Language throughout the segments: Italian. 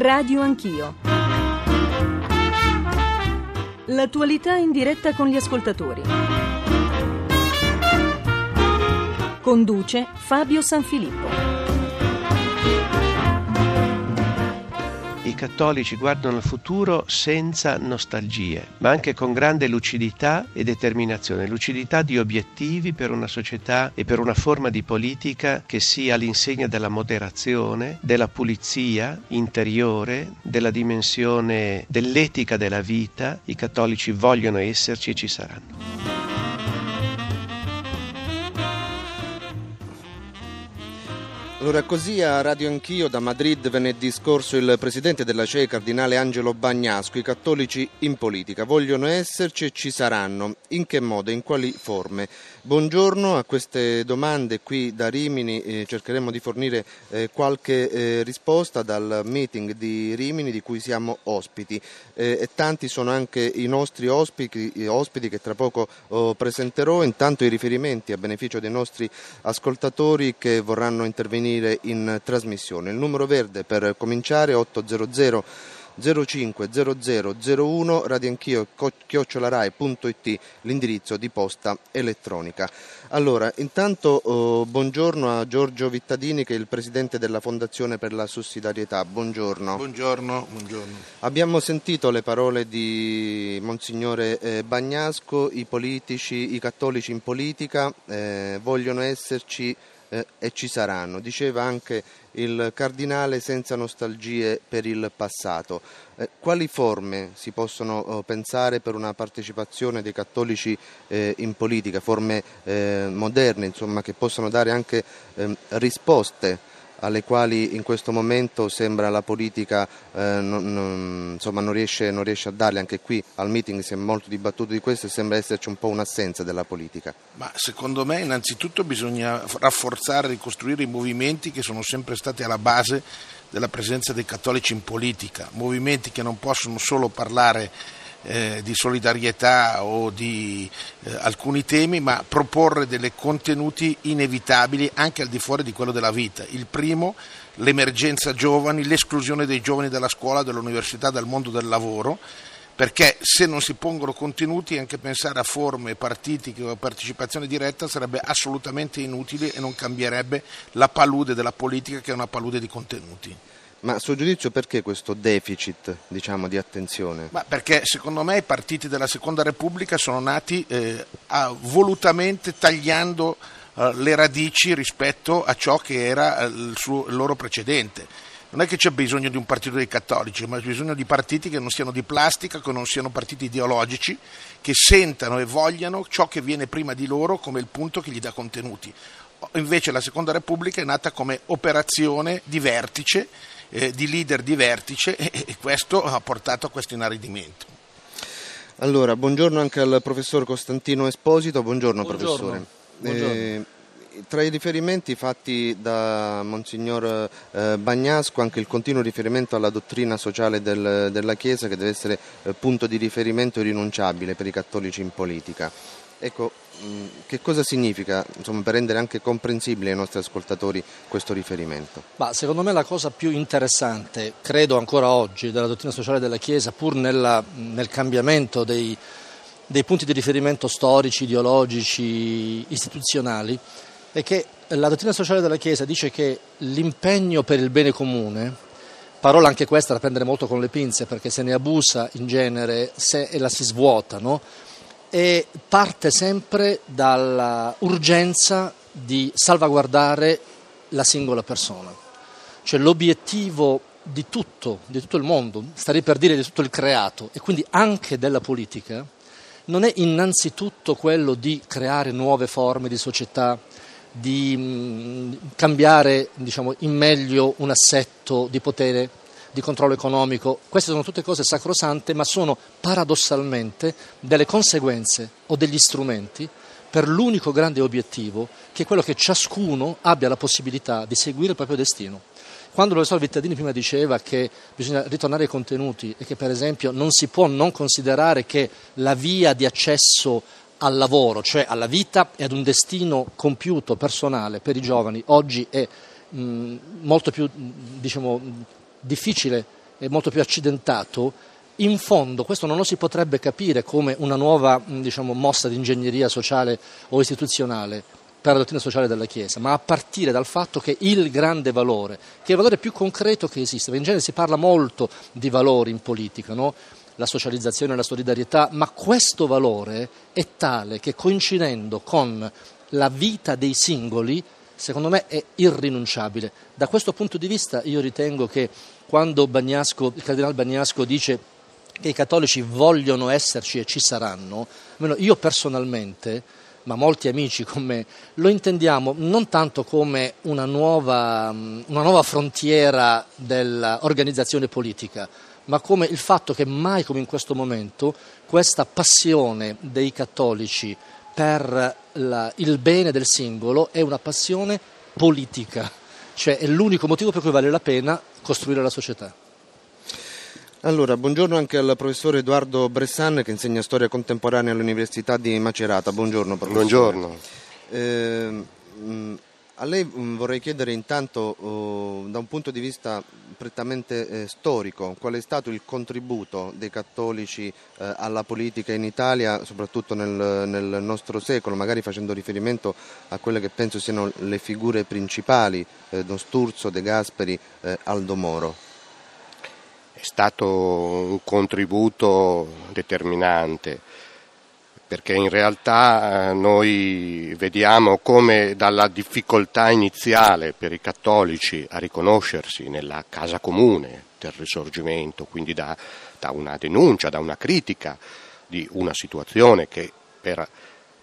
Radio Anch'io. L'attualità in diretta con gli ascoltatori. Conduce Fabio Sanfilippo. I cattolici guardano al futuro senza nostalgie, ma anche con grande lucidità e determinazione, lucidità di obiettivi per una società e per una forma di politica che sia all'insegna della moderazione, della pulizia interiore, della dimensione dell'etica della vita. I cattolici vogliono esserci e ci saranno. Allora, così a Radio Anch'io da Madrid venerdì scorso il presidente della CEI, Cardinale Angelo Bagnasco. I cattolici in politica vogliono esserci e ci saranno. In che modo e in quali forme? Buongiorno, a queste domande qui da Rimini cercheremo di fornire qualche risposta dal meeting di Rimini di cui siamo ospiti e tanti sono anche i nostri ospiti che tra poco presenterò. Intanto i riferimenti a beneficio dei nostri ascoltatori che vorranno intervenire in trasmissione. Il numero verde per cominciare 800 05 0001 radioanchio@rai.it, l'indirizzo di posta elettronica. Allora, intanto buongiorno a Giorgio Vittadini, che è il presidente della Fondazione per la Sussidiarietà. Buongiorno. Buongiorno. Abbiamo sentito le parole di Monsignore Bagnasco. I politici, i cattolici in politica vogliono esserci e ci saranno, diceva anche il Cardinale, senza nostalgie per il passato. Quali forme si possono pensare per una partecipazione dei cattolici in politica, forme moderne, insomma, che possano dare anche risposte alle quali in questo momento sembra la politica non riesce a darle? Anche qui al meeting si è molto dibattuto di questo e sembra esserci un po' un'assenza della politica. Ma secondo me innanzitutto bisogna rafforzare e ricostruire i movimenti che sono sempre stati alla base della presenza dei cattolici in politica, movimenti che non possono solo parlare di solidarietà o di alcuni temi, ma proporre dei contenuti inevitabili anche al di fuori di quello della vita. Il primo, l'emergenza giovani, l'esclusione dei giovani dalla scuola, dall'università, dal mondo del lavoro, perché se non si pongono contenuti, anche pensare a forme partitiche o a partecipazione diretta sarebbe assolutamente inutile e non cambierebbe la palude della politica, che è una palude di contenuti. Ma a suo giudizio perché questo deficit, di attenzione? Ma perché secondo me i partiti della Seconda Repubblica sono nati volutamente tagliando le radici rispetto a ciò che era il loro precedente. Non è che c'è bisogno di un partito dei cattolici, ma c'è bisogno di partiti che non siano di plastica, che non siano partiti ideologici, che sentano e vogliano ciò che viene prima di loro come il punto che gli dà contenuti. Invece la Seconda Repubblica è nata come operazione di vertice, di leader di vertice, e questo ha portato a questo inaridimento. Allora, buongiorno anche al professor Costantino Esposito. Buongiorno. Professore. Buongiorno. Tra i riferimenti fatti da Monsignor Bagnasco anche il continuo riferimento alla dottrina sociale della Chiesa, che deve essere punto di riferimento irrinunciabile per i cattolici in politica. Ecco, che cosa significa, per rendere anche comprensibile ai nostri ascoltatori questo riferimento? Ma secondo me la cosa più interessante, credo ancora oggi, della dottrina sociale della Chiesa, pur nel cambiamento dei punti di riferimento storici, ideologici, istituzionali, è che la dottrina sociale della Chiesa dice che l'impegno per il bene comune, parola anche questa da prendere molto con le pinze, perché se ne abusa in genere e la si svuota, no? E parte sempre dalla urgenza di salvaguardare la singola persona, cioè l'obiettivo di tutto il mondo, starei per dire di tutto il creato e quindi anche della politica, non è innanzitutto quello di creare nuove forme di società, di cambiare in meglio un assetto di potere, di controllo economico. Queste sono tutte cose sacrosante, ma sono paradossalmente delle conseguenze o degli strumenti per l'unico grande obiettivo, che è quello che ciascuno abbia la possibilità di seguire il proprio destino. Quando il professor Vittadini prima diceva che bisogna ritornare ai contenuti e che per esempio non si può non considerare che la via di accesso al lavoro, cioè alla vita e ad un destino compiuto personale per i giovani, oggi è molto più difficile è molto più accidentato, in fondo questo non lo si potrebbe capire come una nuova, diciamo, mossa di ingegneria sociale o istituzionale per la dottrina sociale della Chiesa, ma a partire dal fatto che il grande valore, che è il valore più concreto che esiste, perché in genere si parla molto di valori in politica, no? La socializzazione, la solidarietà, ma questo valore è tale che, coincidendo con la vita dei singoli, secondo me è irrinunciabile. Da questo punto di vista io ritengo che quando Bagnasco, il Cardinale Bagnasco dice che i cattolici vogliono esserci e ci saranno, almeno io personalmente, ma molti amici con me, lo intendiamo non tanto come una nuova frontiera dell'organizzazione politica, ma come il fatto che mai come in questo momento questa passione dei cattolici per il bene del singolo è una passione politica, cioè è l'unico motivo per cui vale la pena costruire la società. Allora, buongiorno anche al professore Edoardo Bressan, che insegna storia contemporanea all'Università di Macerata. Buongiorno, professore. Buongiorno. A lei vorrei chiedere intanto, da un punto di vista prettamente storico, qual è stato il contributo dei cattolici alla politica in Italia, soprattutto nel nostro secolo, magari facendo riferimento a quelle che penso siano le figure principali, Don Sturzo, De Gasperi, Aldo Moro. È stato un contributo determinante, perché in realtà noi vediamo come dalla difficoltà iniziale per i cattolici a riconoscersi nella casa comune del Risorgimento, quindi da una denuncia, da una critica di una situazione che per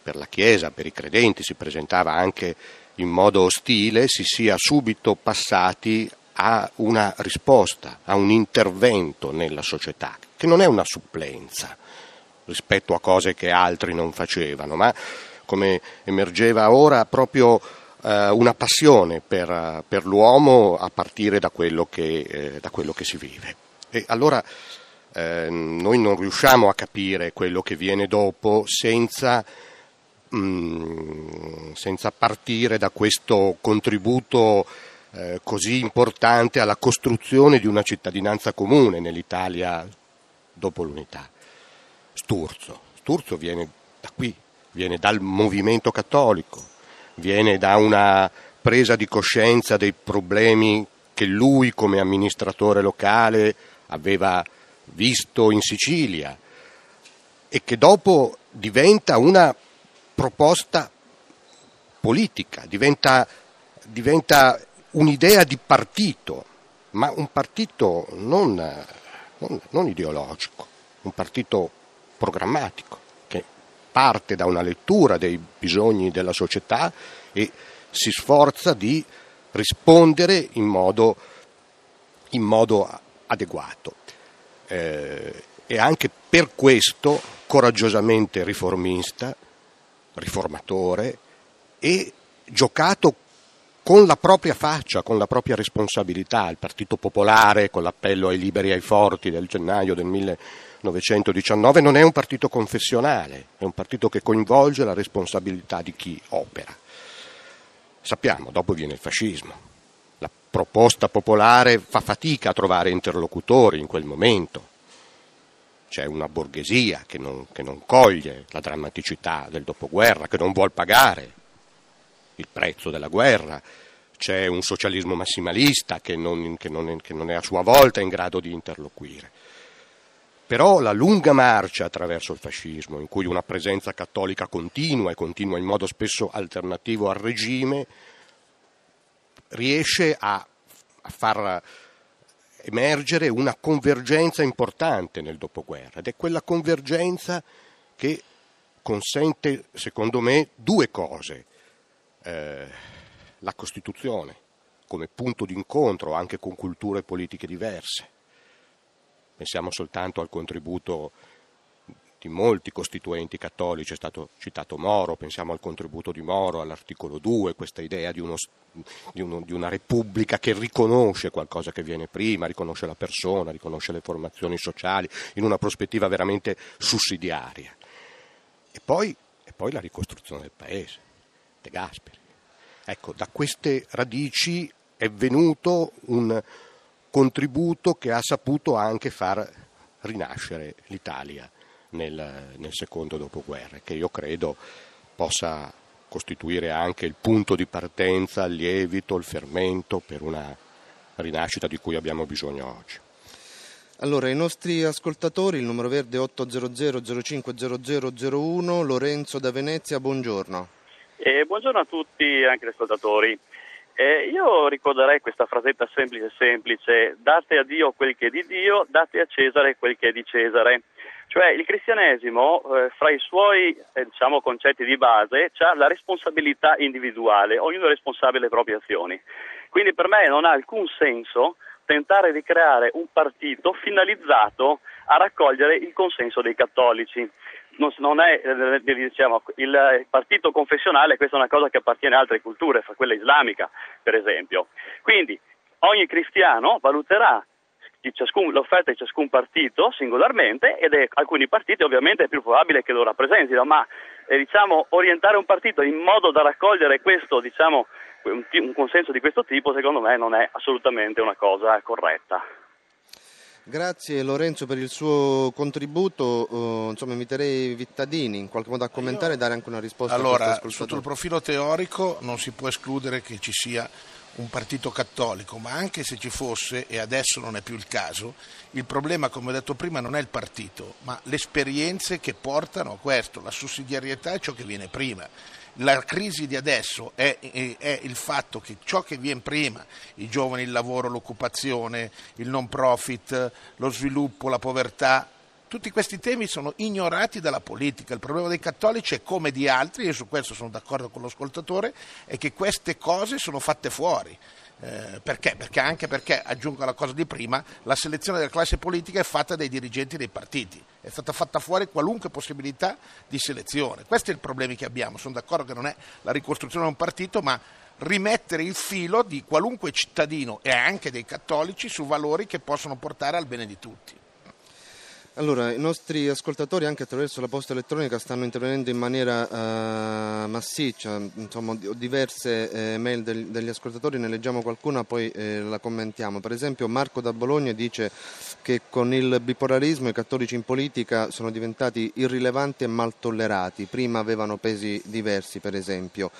la Chiesa, per i credenti, si presentava anche in modo ostile, si sia subito passati a una risposta, a un intervento nella società, che non è una supplenza rispetto a cose che altri non facevano, ma come emergeva ora proprio una passione per l'uomo a partire da quello che si vive. E allora noi non riusciamo a capire quello che viene dopo senza partire da questo contributo così importante alla costruzione di una cittadinanza comune nell'Italia dopo l'unità. Sturzo viene da qui, viene dal movimento cattolico, viene da una presa di coscienza dei problemi che lui come amministratore locale aveva visto in Sicilia e che dopo diventa una proposta politica, diventa un'idea di partito, ma un partito non ideologico, un partito programmatico, che parte da una lettura dei bisogni della società e si sforza di rispondere in modo adeguato. E anche per questo coraggiosamente riformista, riformatore e giocato con la propria faccia, con la propria responsabilità. Il Partito Popolare, con l'appello ai liberi e ai forti del gennaio del 1919, non è un partito confessionale, è un partito che coinvolge la responsabilità di chi opera. Sappiamo, dopo viene il fascismo. La proposta popolare fa fatica a trovare interlocutori in quel momento. C'è una borghesia che non coglie la drammaticità del dopoguerra, che non vuol pagare il prezzo della guerra, c'è un socialismo massimalista che non è a sua volta in grado di interloquire. Però la lunga marcia attraverso il fascismo, in cui una presenza cattolica continua e continua in modo spesso alternativo al regime, riesce a far emergere una convergenza importante nel dopoguerra, ed è quella convergenza che consente, secondo me, due cose. La Costituzione come punto d'incontro anche con culture politiche diverse. Pensiamo soltanto al contributo di molti costituenti cattolici, è stato citato Moro, pensiamo al contributo di Moro all'articolo 2, questa idea di una repubblica che riconosce qualcosa che viene prima, riconosce la persona, riconosce le formazioni sociali in una prospettiva veramente sussidiaria. E poi la ricostruzione del paese. De Gasperi. Ecco, da queste radici è venuto un contributo che ha saputo anche far rinascere l'Italia nel secondo dopoguerra, che io credo possa costituire anche il punto di partenza, il lievito, il fermento per una rinascita di cui abbiamo bisogno oggi. Allora, i nostri ascoltatori, il numero verde 800 05 0001, Lorenzo da Venezia, buongiorno. Buongiorno a tutti, anche gli ascoltatori. Io ricorderei questa frasetta semplice, date a Dio quel che è di Dio, date a Cesare quel che è di Cesare. Cioè il cristianesimo, fra i suoi concetti di base, c'ha la responsabilità individuale, ognuno è responsabile delle proprie azioni. Quindi per me non ha alcun senso tentare di creare un partito finalizzato a raccogliere il consenso dei cattolici. Non è, il partito confessionale, questa è una cosa che appartiene a altre culture, fra quella islamica per esempio. Quindi ogni cristiano valuterà l'offerta di ciascun partito singolarmente, ed alcuni partiti ovviamente è più probabile che lo rappresentino, ma orientare un partito in modo da raccogliere questo un consenso di questo tipo, secondo me non è assolutamente una cosa corretta. Grazie Lorenzo per il suo contributo, inviterei Vittadini in qualche modo a commentare e dare anche una risposta. Allora, sotto il profilo teorico non si può escludere che ci sia un partito cattolico, ma anche se ci fosse, e adesso non è più il caso, il problema, come ho detto prima, non è il partito, ma le esperienze che portano a questo, la sussidiarietà è ciò che viene prima. La crisi di adesso è il fatto che ciò che viene prima, i giovani, il lavoro, l'occupazione, il non profit, lo sviluppo, la povertà, tutti questi temi sono ignorati dalla politica. Il problema dei cattolici è, come di altri, e su questo sono d'accordo con l'ascoltatore, è che queste cose sono fatte fuori. Perché? Perché, aggiungo alla cosa di prima, la selezione della classe politica è fatta dai dirigenti dei partiti, è stata fatta fuori qualunque possibilità di selezione. Questo è il problema che abbiamo. Sono d'accordo che non è la ricostruzione di un partito, ma rimettere il filo di qualunque cittadino e anche dei cattolici su valori che possono portare al bene di tutti. Allora, i nostri ascoltatori anche attraverso la posta elettronica stanno intervenendo in maniera massiccia, diverse mail degli ascoltatori, ne leggiamo qualcuna poi la commentiamo. Per esempio Marco da Bologna dice che con il bipolarismo i cattolici in politica sono diventati irrilevanti e mal tollerati, prima avevano pesi diversi per esempio.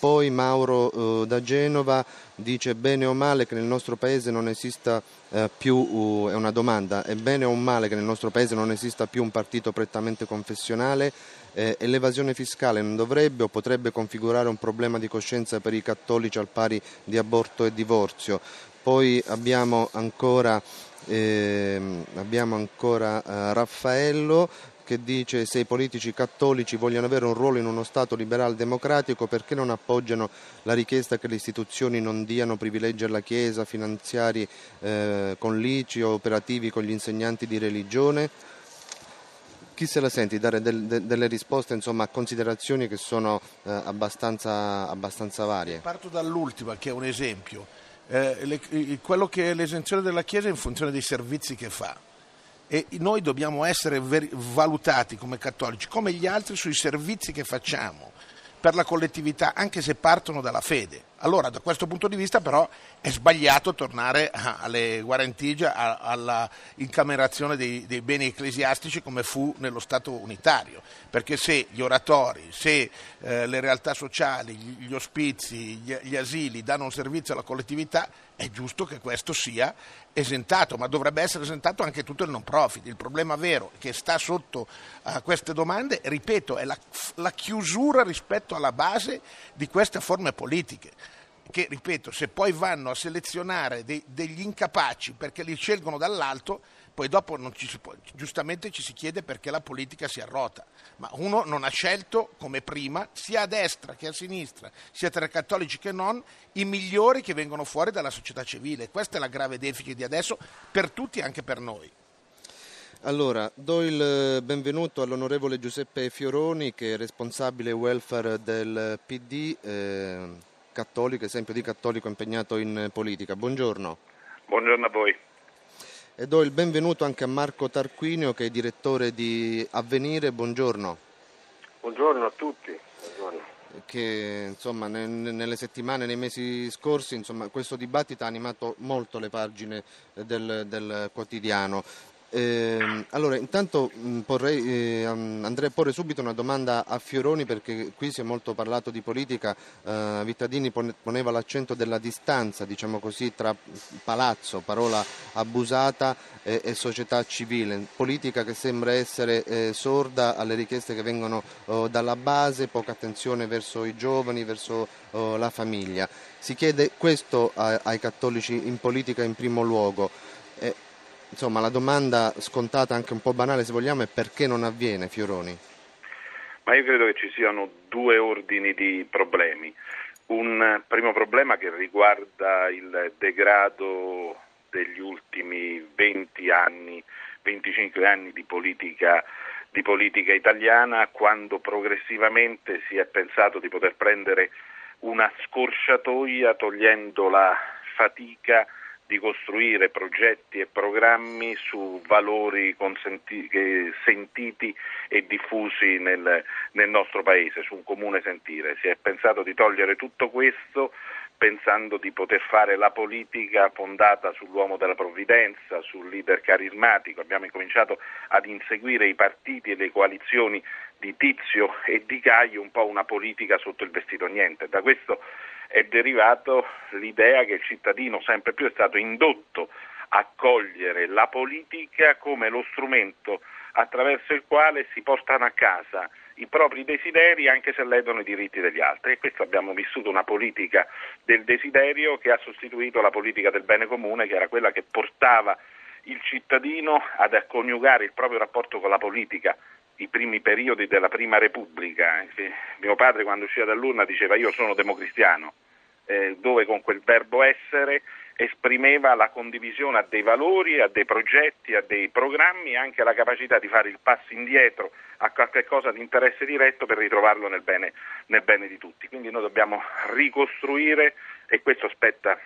Poi Mauro da Genova dice: bene o male che nel nostro paese non esista più, è una domanda, è bene o male che nel nostro paese non esista più un partito prettamente confessionale, e l'evasione fiscale non dovrebbe o potrebbe configurare un problema di coscienza per i cattolici al pari di aborto e divorzio. Poi abbiamo ancora, Raffaello che dice: se i politici cattolici vogliono avere un ruolo in uno Stato liberal democratico, perché non appoggiano la richiesta che le istituzioni non diano privilegi alla Chiesa, finanziari con l'ICI o operativi con gli insegnanti di religione? Chi se la sente dare delle risposte a considerazioni che sono abbastanza varie? Parto dall'ultima, che è un esempio. Quello che è l'esenzione della Chiesa in funzione dei servizi che fa. E noi dobbiamo essere valutati come cattolici, come gli altri, sui servizi che facciamo per la collettività, anche se partono dalla fede. Allora, da questo punto di vista però è sbagliato tornare alle guarentigie, alla incamerazione dei beni ecclesiastici come fu nello Stato unitario, perché se gli oratori, se le realtà sociali, gli ospizi, gli asili danno un servizio alla collettività, è giusto che questo sia esentato, ma dovrebbe essere esentato anche tutto il non profit. Il problema vero che sta sotto a queste domande, ripeto, è la chiusura rispetto alla base di queste forme politiche, che, ripeto, se poi vanno a selezionare degli incapaci perché li scelgono dall'alto, poi dopo non ci si può, giustamente ci si chiede perché la politica si arrota, ma uno non ha scelto, come prima, sia a destra che a sinistra, sia tra cattolici che non, i migliori che vengono fuori dalla società civile. Questa è la grave deficit di adesso per tutti e anche per noi. Allora, do il benvenuto all'onorevole Giuseppe Fioroni, che è responsabile welfare del PD, cattolico, esempio di cattolico impegnato in politica. Buongiorno. Buongiorno a voi. E do il benvenuto anche a Marco Tarquinio, che è direttore di Avvenire. Buongiorno. Buongiorno a tutti. Buongiorno. che insomma, nelle settimane, nei mesi scorsi, insomma, questo dibattito ha animato molto le pagine del quotidiano. Allora, intanto andrei a porre subito una domanda a Fioroni, perché qui si è molto parlato di politica. Vittadini poneva l'accento della distanza, diciamo così, tra palazzo, parola abusata, e società civile, politica che sembra essere sorda alle richieste che vengono dalla base, poca attenzione verso i giovani, verso la famiglia. Si chiede questo ai cattolici in politica in primo luogo. Insomma, la domanda scontata, anche un po' banale se vogliamo, è perché non avviene, Fioroni? Ma io credo che ci siano due ordini di problemi. Un primo problema che riguarda il degrado degli ultimi 20 anni, 25 anni di politica italiana, quando progressivamente si è pensato di poter prendere una scorciatoia togliendo la fatica di costruire progetti e programmi su valori sentiti e diffusi nel nostro paese, su un comune sentire. Si è pensato di togliere tutto questo pensando di poter fare la politica fondata sull'uomo della provvidenza, sul leader carismatico. Abbiamo incominciato ad inseguire i partiti e le coalizioni di Tizio e di Caio, un po' una politica sotto il vestito niente. Da questo è derivato l'idea che il cittadino sempre più è stato indotto a cogliere la politica come lo strumento attraverso il quale si portano a casa i propri desideri, anche se ledono i diritti degli altri, e questo abbiamo vissuto, una politica del desiderio che ha sostituito la politica del bene comune, che era quella che portava il cittadino ad coniugare il proprio rapporto con la politica. I primi periodi della Prima Repubblica, mio padre quando usciva dall'urna diceva io sono democristiano, dove con quel verbo essere esprimeva la condivisione a dei valori, a dei progetti, a dei programmi, anche la capacità di fare il passo indietro a qualche cosa di interesse diretto per ritrovarlo nel bene di tutti. Quindi noi dobbiamo ricostruire, e questo spetta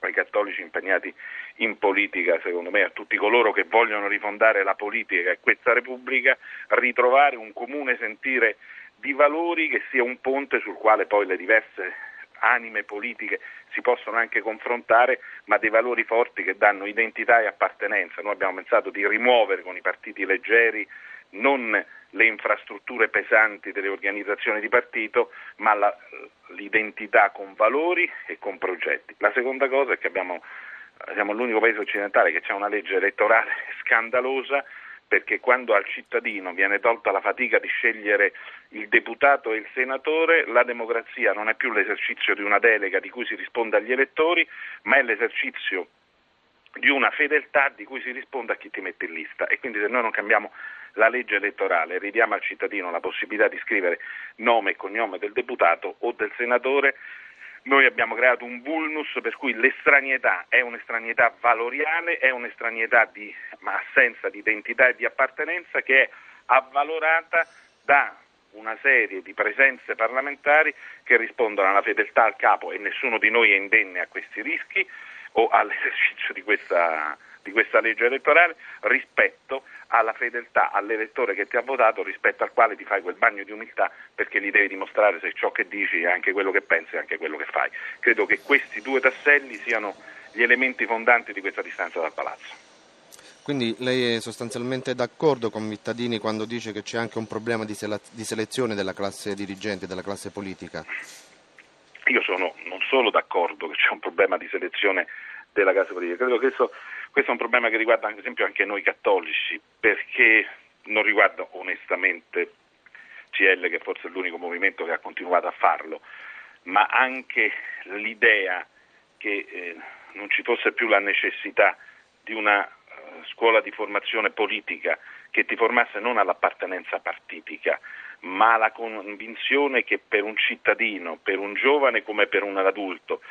ai cattolici impegnati in politica, secondo me, a tutti coloro che vogliono rifondare la politica e questa Repubblica, ritrovare un comune sentire di valori che sia un ponte sul quale poi le diverse anime politiche si possono anche confrontare, ma dei valori forti che danno identità e appartenenza. Noi abbiamo pensato di rimuovere con i partiti leggeri non le infrastrutture pesanti delle organizzazioni di partito, ma l'identità con valori e con progetti. La seconda cosa è che siamo l'unico paese occidentale che ha una legge elettorale scandalosa, perché quando al cittadino viene tolta la fatica di scegliere il deputato e il senatore, la democrazia non è più l'esercizio di una delega di cui si risponde agli elettori, ma è l'esercizio di una fedeltà di cui si risponde a chi ti mette in lista. E quindi se noi non cambiamo la legge elettorale, ridiamo al cittadino la possibilità di scrivere nome e cognome del deputato o del senatore, noi abbiamo creato un vulnus per cui l'estranietà è un'estranietà valoriale, è un'estranietà di assenza di identità e di appartenenza, che è avvalorata da una serie di presenze parlamentari che rispondono alla fedeltà al capo, e nessuno di noi è indenne a questi rischi o all'esercizio di questa legge elettorale, rispetto alla fedeltà all'elettore che ti ha votato, rispetto al quale ti fai quel bagno di umiltà, perché gli devi dimostrare se ciò che dici è anche quello che pensi e anche quello che fai. Credo che questi due tasselli siano gli elementi fondanti di questa distanza dal palazzo. Quindi lei è sostanzialmente d'accordo con Vittadini quando dice che c'è anche un problema di selezione della classe dirigente, della classe politica? Io sono non solo d'accordo che c'è un problema di selezione della classe politica, credo che questo è un problema che riguarda ad esempio anche noi cattolici, perché non riguarda onestamente CL, che forse è l'unico movimento che ha continuato a farlo, ma anche l'idea che non ci fosse più la necessità di una scuola di formazione politica che ti formasse non all'appartenenza partitica, ma alla convinzione che per un cittadino, per un giovane come per un adulto,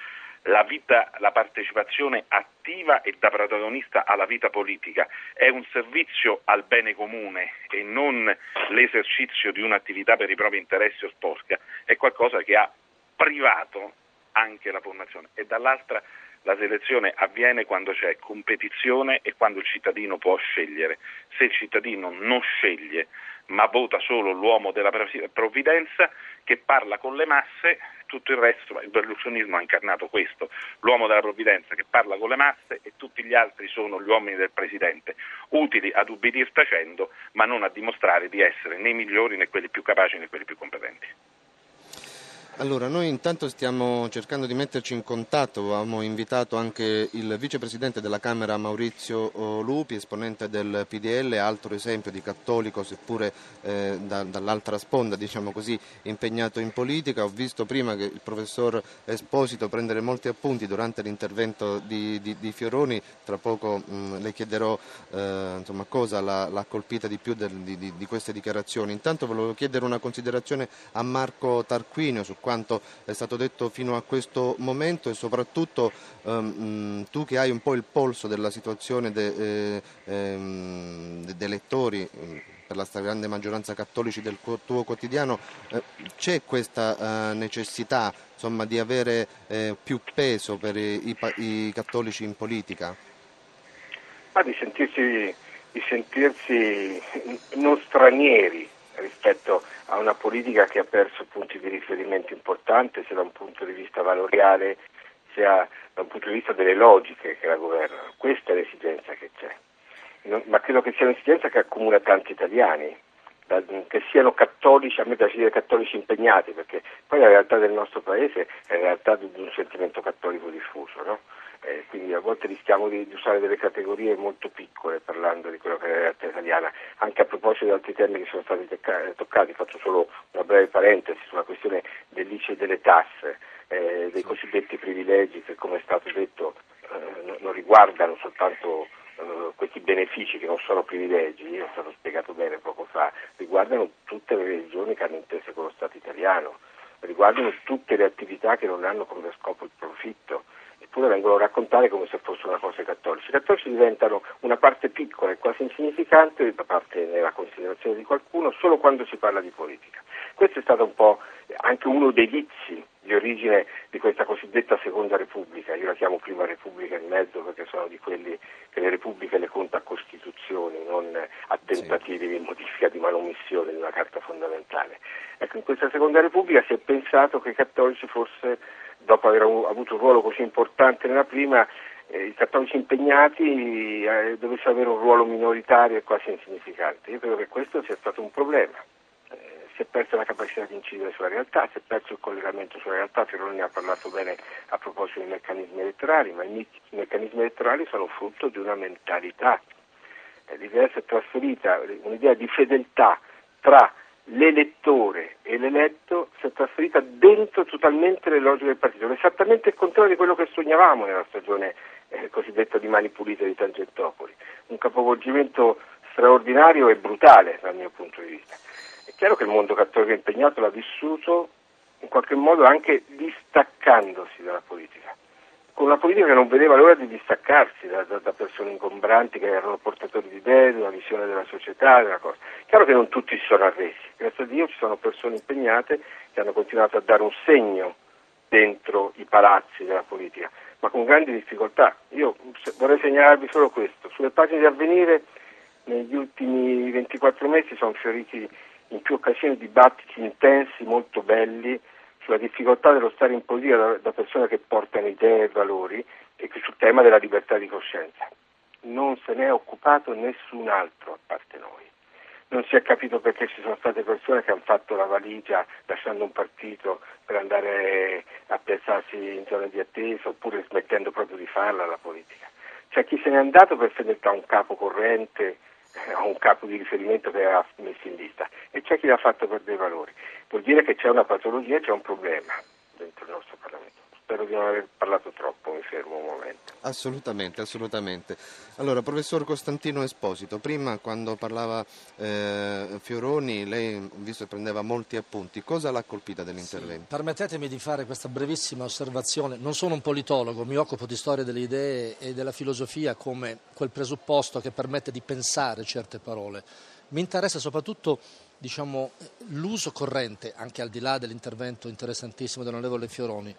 la vita, la partecipazione attiva e da protagonista alla vita politica è un servizio al bene comune e non l'esercizio di un'attività per i propri interessi o sporca, è qualcosa che ha privato anche la formazione. E dall'altra, la selezione avviene quando c'è competizione e quando il cittadino può scegliere. Se il cittadino non sceglie, ma vota solo l'uomo della provvidenza che parla con le masse, tutto il resto, il berlusconismo ha incarnato questo, l'uomo della provvidenza che parla con le masse e tutti gli altri sono gli uomini del presidente, utili ad ubbidir facendo, ma non a dimostrare di essere né i migliori né quelli più capaci né quelli più competenti. Allora, noi intanto stiamo cercando di metterci in contatto, avevamo invitato anche il vicepresidente della Camera Maurizio Lupi, esponente del PDL, altro esempio di cattolico seppure dall'altra sponda, diciamo così, impegnato in politica. Ho visto prima che il professor Esposito prendere molti appunti durante l'intervento di Fioroni, tra poco le chiederò cosa l'ha colpita di più di queste dichiarazioni. Intanto volevo chiedere una considerazione a Marco Tarquinio su quanto è stato detto fino a questo momento e soprattutto tu che hai un po' il polso della situazione dei lettori per la stragrande maggioranza cattolici del tuo quotidiano, c'è questa necessità di avere più peso per i cattolici in politica? Ma di sentirsi non stranieri rispetto a una politica che ha perso punti di riferimento importanti, sia da un punto di vista valoriale sia da un punto di vista delle logiche che la governano. Questa è l'esigenza che c'è, ma credo che sia un'esigenza che accomuna tanti italiani, che siano cattolici, a me piace dire cattolici impegnati, perché poi la realtà del nostro paese è la realtà di un sentimento cattolico diffuso, no? Quindi a volte rischiamo di usare delle categorie molto piccole parlando di quello che è la realtà italiana, anche a proposito di altri temi che sono stati toccati. Faccio solo una breve parentesi sulla questione dell'ICI e delle tasse, dei cosiddetti privilegi che, come è stato detto, non riguardano soltanto questi benefici che non sono privilegi, è stato spiegato bene poco fa, riguardano tutte le religioni che hanno intese con lo Stato italiano, riguardano tutte le attività che non hanno come scopo il profitto, eppure vengono a raccontare come se fosse una cosa cattolica. I cattolici diventano una parte piccola e quasi insignificante da parte della considerazione di qualcuno solo quando si parla di politica. Questo è stato un po' anche uno dei vizi di origine di questa cosiddetta Seconda Repubblica. Io la chiamo Prima Repubblica in mezzo perché sono di quelli che le repubbliche le conta a costituzioni, non a tentativi di modifica, di manomissione di una carta fondamentale. Ecco, in questa Seconda Repubblica si è pensato che i cattolici, forse dopo aver avuto un ruolo così importante nella prima, i cattolici impegnati dovessero avere un ruolo minoritario e quasi insignificante. Io credo che questo sia stato un problema. Si è persa la capacità di incidere sulla realtà, si è perso il collegamento sulla realtà. Fioroni ha parlato bene a proposito dei meccanismi elettorali, ma i meccanismi elettorali sono frutto di una mentalità diversa e trasferita, un'idea di fedeltà tra l'elettore e l'eletto si è trasferita dentro totalmente le logiche del partito, esattamente il contrario di quello che sognavamo nella stagione cosiddetta di Mani Pulite di Tangentopoli, un capovolgimento straordinario e brutale dal mio punto di vista. È chiaro che il mondo cattolico impegnato l'ha vissuto in qualche modo anche distaccandosi dalla politica, con una politica che non vedeva l'ora di distaccarsi da persone ingombranti che erano portatori di idee, di una visione della società, della cosa. Chiaro che non tutti si sono arresi, grazie a Dio ci sono persone impegnate che hanno continuato a dare un segno dentro i palazzi della politica, ma con grandi difficoltà. Io vorrei segnalarvi solo questo: sulle pagine di Avvenire negli ultimi 24 mesi sono fioriti in più occasioni dibattiti intensi, molto belli, sulla difficoltà dello stare in politica da persone che portano idee e valori, e sul tema della libertà di coscienza. Non se ne è occupato nessun altro a parte noi. Non si è capito perché ci sono state persone che hanno fatto la valigia lasciando un partito per andare a piazzarsi in zone di attesa, oppure smettendo proprio di farla la politica. C'è chi se n'è andato per fedeltà a un capo corrente, a un capo di riferimento che aveva messo in lista, e c'è chi l'ha fatto per dei valori. Vuol dire che c'è una patologia, c'è un problema dentro il nostro Parlamento. Spero di non aver parlato troppo, mi fermo un momento. Assolutamente, assolutamente. Allora, professor Costantino Esposito, prima quando parlava Fioroni, lei ho visto che prendeva molti appunti, cosa l'ha colpita dell'intervento? Sì, permettetemi di fare questa brevissima osservazione. Non sono un politologo, mi occupo di storia delle idee e della filosofia come quel presupposto che permette di pensare certe parole. Mi interessa soprattutto l'uso corrente, anche al di là dell'intervento interessantissimo dell'onorevole Fioroni,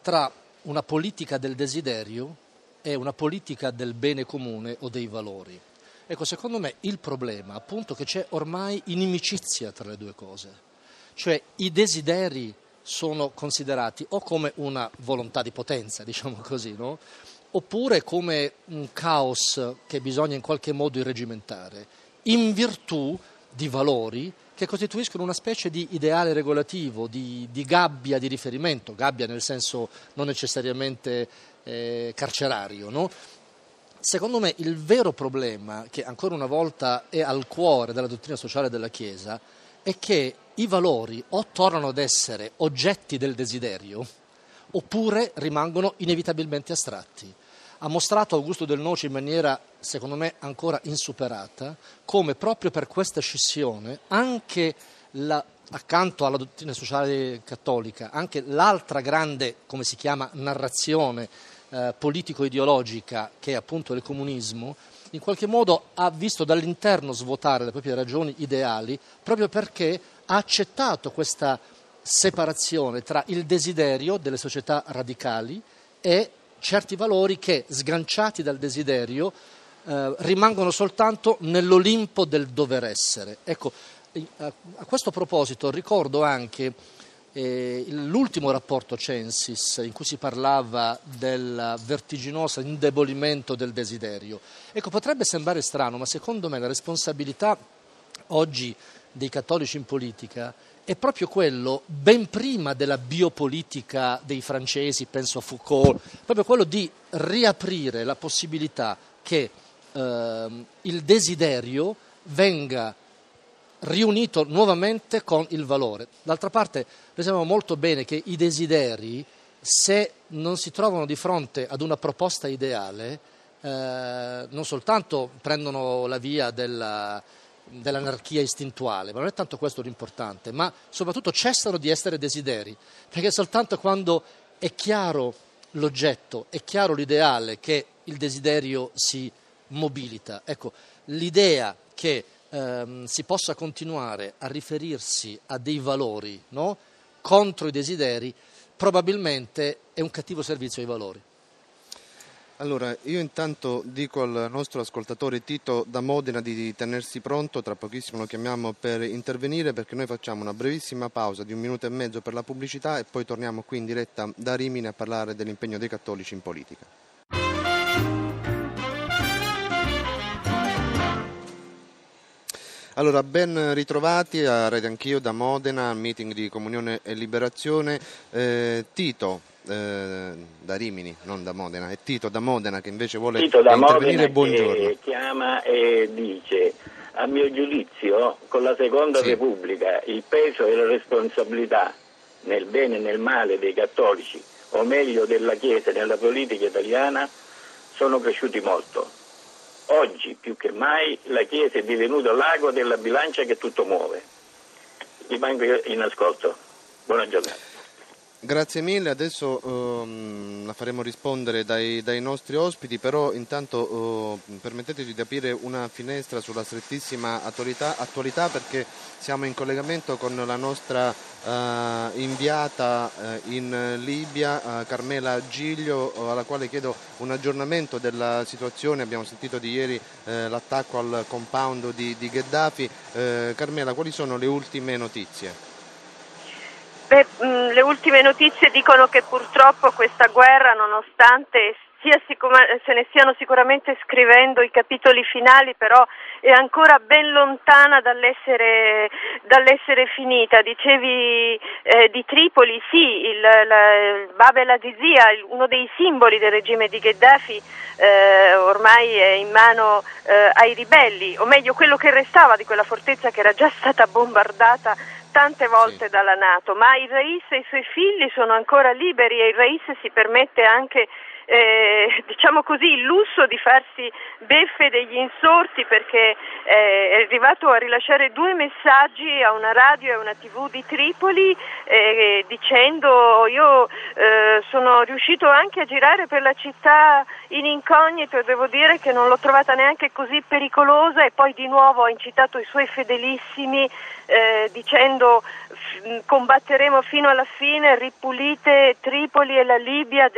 tra una politica del desiderio e una politica del bene comune o dei valori. Ecco, secondo me il problema appunto che c'è ormai inimicizia tra le due cose, cioè i desideri sono considerati o come una volontà di potenza, diciamo così, no? Oppure come un caos che bisogna in qualche modo irregimentare, in virtù di valori che costituiscono una specie di ideale regolativo, di gabbia di riferimento, gabbia nel senso non necessariamente carcerario, no? Secondo me il vero problema, che ancora una volta è al cuore della dottrina sociale della Chiesa, è che i valori o tornano ad essere oggetti del desiderio, oppure rimangono inevitabilmente astratti. Ha mostrato Augusto Del Noce in maniera, secondo me, ancora insuperata, come proprio per questa scissione anche accanto alla dottrina sociale cattolica, anche l'altra grande, come si chiama, narrazione politico-ideologica, che è appunto il comunismo, in qualche modo ha visto dall'interno svuotare le proprie ragioni ideali, proprio perché ha accettato questa separazione tra il desiderio delle società radicali e certi valori che, sganciati dal desiderio, rimangono soltanto nell'Olimpo del dover essere. Ecco, a questo proposito ricordo anche l'ultimo rapporto Censis, in cui si parlava del vertiginoso indebolimento del desiderio. Ecco, potrebbe sembrare strano, ma secondo me la responsabilità oggi dei cattolici in politica è proprio quello, ben prima della biopolitica dei francesi, penso a Foucault, proprio quello di riaprire la possibilità che il desiderio venga riunito nuovamente con il valore. D'altra parte, noi sappiamo molto bene che i desideri, se non si trovano di fronte ad una proposta ideale, non soltanto prendono la via dell'anarchia istintuale, ma non è tanto questo l'importante, ma soprattutto cessano di essere desideri, perché soltanto quando è chiaro l'oggetto, è chiaro l'ideale, che il desiderio si mobilita. Ecco, l'idea che si possa continuare a riferirsi a dei valori, no? Contro i desideri, probabilmente è un cattivo servizio ai valori. Allora, io intanto dico al nostro ascoltatore Tito da Modena di tenersi pronto, tra pochissimo lo chiamiamo per intervenire, perché noi facciamo una brevissima pausa di 1 minuto e mezzo per la pubblicità e poi torniamo qui in diretta da Rimini a parlare dell'impegno dei cattolici in politica. Allora, ben ritrovati a Radio Anch'io da Modena, al meeting di Comunione e Liberazione. Tito da Rimini, non da Modena, è Tito da Modena che invece vuole intervenire. Modena, buongiorno. Che chiama e dice: a mio giudizio, con la Seconda Repubblica il peso e la responsabilità nel bene e nel male dei cattolici, o meglio della Chiesa e della politica italiana, sono cresciuti molto. Oggi più che mai la Chiesa è divenuta l'ago della bilancia che tutto muove. Rimango in ascolto, buona giornata. Grazie mille, adesso la faremo rispondere dai nostri ospiti, però intanto permetteteci di aprire una finestra sulla strettissima attualità perché siamo in collegamento con la nostra inviata in Libia, Carmela Giglio, alla quale chiedo un aggiornamento della situazione. Abbiamo sentito di ieri l'attacco al compound di Gheddafi. Carmela, quali sono le ultime notizie? Le ultime notizie dicono che purtroppo questa guerra, nonostante se ne stiano sicuramente scrivendo i capitoli finali, però è ancora ben lontana dall'essere finita. Dicevi di Tripoli, sì, il Bab el-Azizia, uno dei simboli del regime di Gheddafi, ormai è in mano ai ribelli, o meglio quello che restava di quella fortezza che era già stata bombardata tante volte dalla NATO, ma il Reis e i suoi figli sono ancora liberi e il Reis si permette anche, diciamo così, il lusso di farsi beffe degli insorti, perché è arrivato a rilasciare 2 messaggi a una radio e a una TV di Tripoli dicendo: io sono riuscito anche a girare per la città in incognito, e devo dire che non l'ho trovata neanche così pericolosa. E poi di nuovo ho incitato i suoi fedelissimi dicendo combatteremo fino alla fine, ripulite Tripoli e la Libia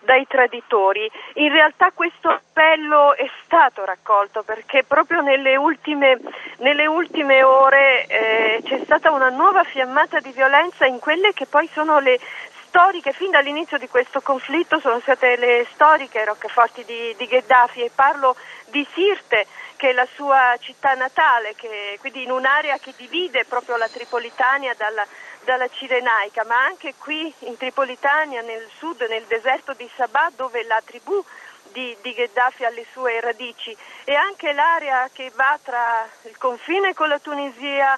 dai traditori. In realtà questo appello è stato raccolto, perché proprio nelle ultime ore c'è stata una nuova fiammata di violenza in quelle che poi sono le storiche, fin dall'inizio di questo conflitto sono state le storiche roccaforti di Gheddafi, e parlo di Sirte, che è la sua città natale, che quindi in un'area che divide proprio la Tripolitania dalla Cirenaica, ma anche qui in Tripolitania, nel sud, nel deserto di Sabah, dove la tribù di Gheddafi ha le sue radici, e anche l'area che va tra il confine con la Tunisia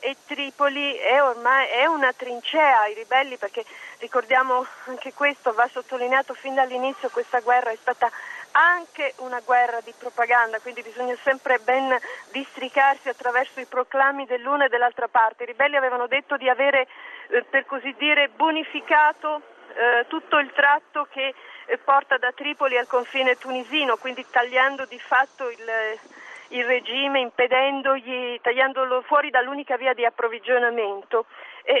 e Tripoli è ormai una trincea ai ribelli, perché ricordiamo anche questo, va sottolineato fin dall'inizio, questa guerra è stata anche una guerra di propaganda, quindi bisogna sempre ben districarsi attraverso i proclami dell'una e dell'altra parte. I ribelli avevano detto di avere, per così dire, bonificato tutto il tratto che porta da Tripoli al confine tunisino, quindi tagliando di fatto il regime, tagliandolo fuori dall'unica via di approvvigionamento.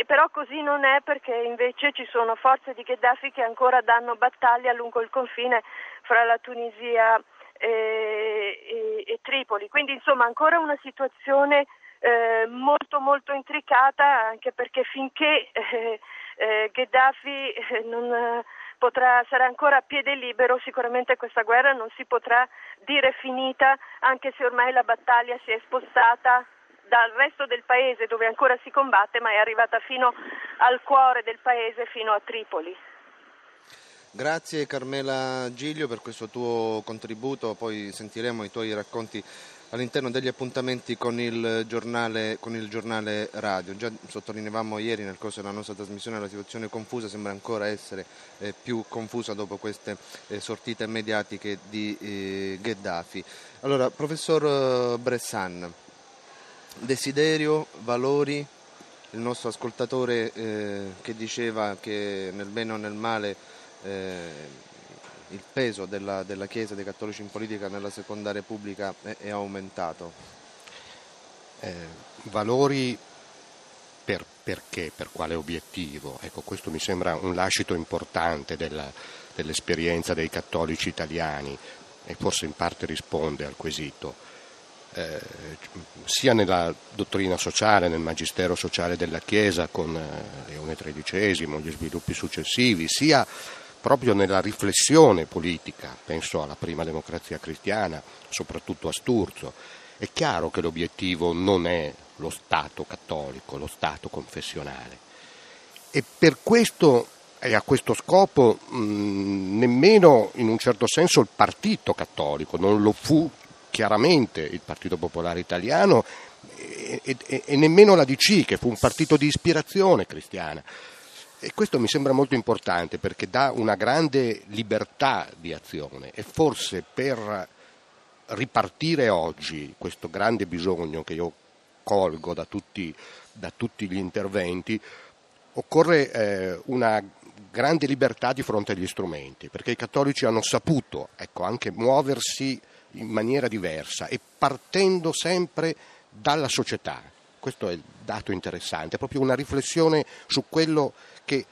Però così non è, perché invece ci sono forze di Gheddafi che ancora danno battaglia lungo il confine fra la Tunisia e Tripoli. Quindi insomma ancora una situazione molto molto intricata, anche perché finché Gheddafi non sarà ancora a piede libero, sicuramente questa guerra non si potrà dire finita, anche se ormai la battaglia si è spostata dal resto del paese, dove ancora si combatte, ma è arrivata fino al cuore del paese, fino a Tripoli. Grazie Carmela Giglio per questo tuo contributo, poi sentiremo i tuoi racconti all'interno degli appuntamenti con il giornale radio. Già sottolineavamo ieri nel corso della nostra trasmissione la situazione confusa, sembra ancora essere più confusa dopo queste sortite mediatiche di Gheddafi. Allora, professor Bressan, desiderio, valori, il nostro ascoltatore che diceva che nel bene o nel male il peso della Chiesa e dei cattolici in politica nella Seconda Repubblica è aumentato. Valori perché? Per quale obiettivo? Ecco, questo mi sembra un lascito importante dell'esperienza dei cattolici italiani, e forse in parte risponde al quesito, sia nella dottrina sociale, nel magistero sociale della Chiesa con Leone XIII, gli sviluppi successivi, sia proprio nella riflessione politica, penso alla prima democrazia cristiana, soprattutto a Sturzo. È chiaro che l'obiettivo non è lo Stato cattolico, lo Stato confessionale, e per questo e a questo scopo nemmeno in un certo senso il partito cattolico, non lo fu chiaramente il Partito Popolare Italiano e nemmeno la DC, che fu un partito di ispirazione cristiana. E questo mi sembra molto importante, perché dà una grande libertà di azione, e forse per ripartire oggi questo grande bisogno che io colgo da tutti gli interventi, occorre una grande libertà di fronte agli strumenti, perché i cattolici hanno saputo, ecco, anche muoversi in maniera diversa e partendo sempre dalla società. Questo è il dato interessante, è proprio una riflessione su quello che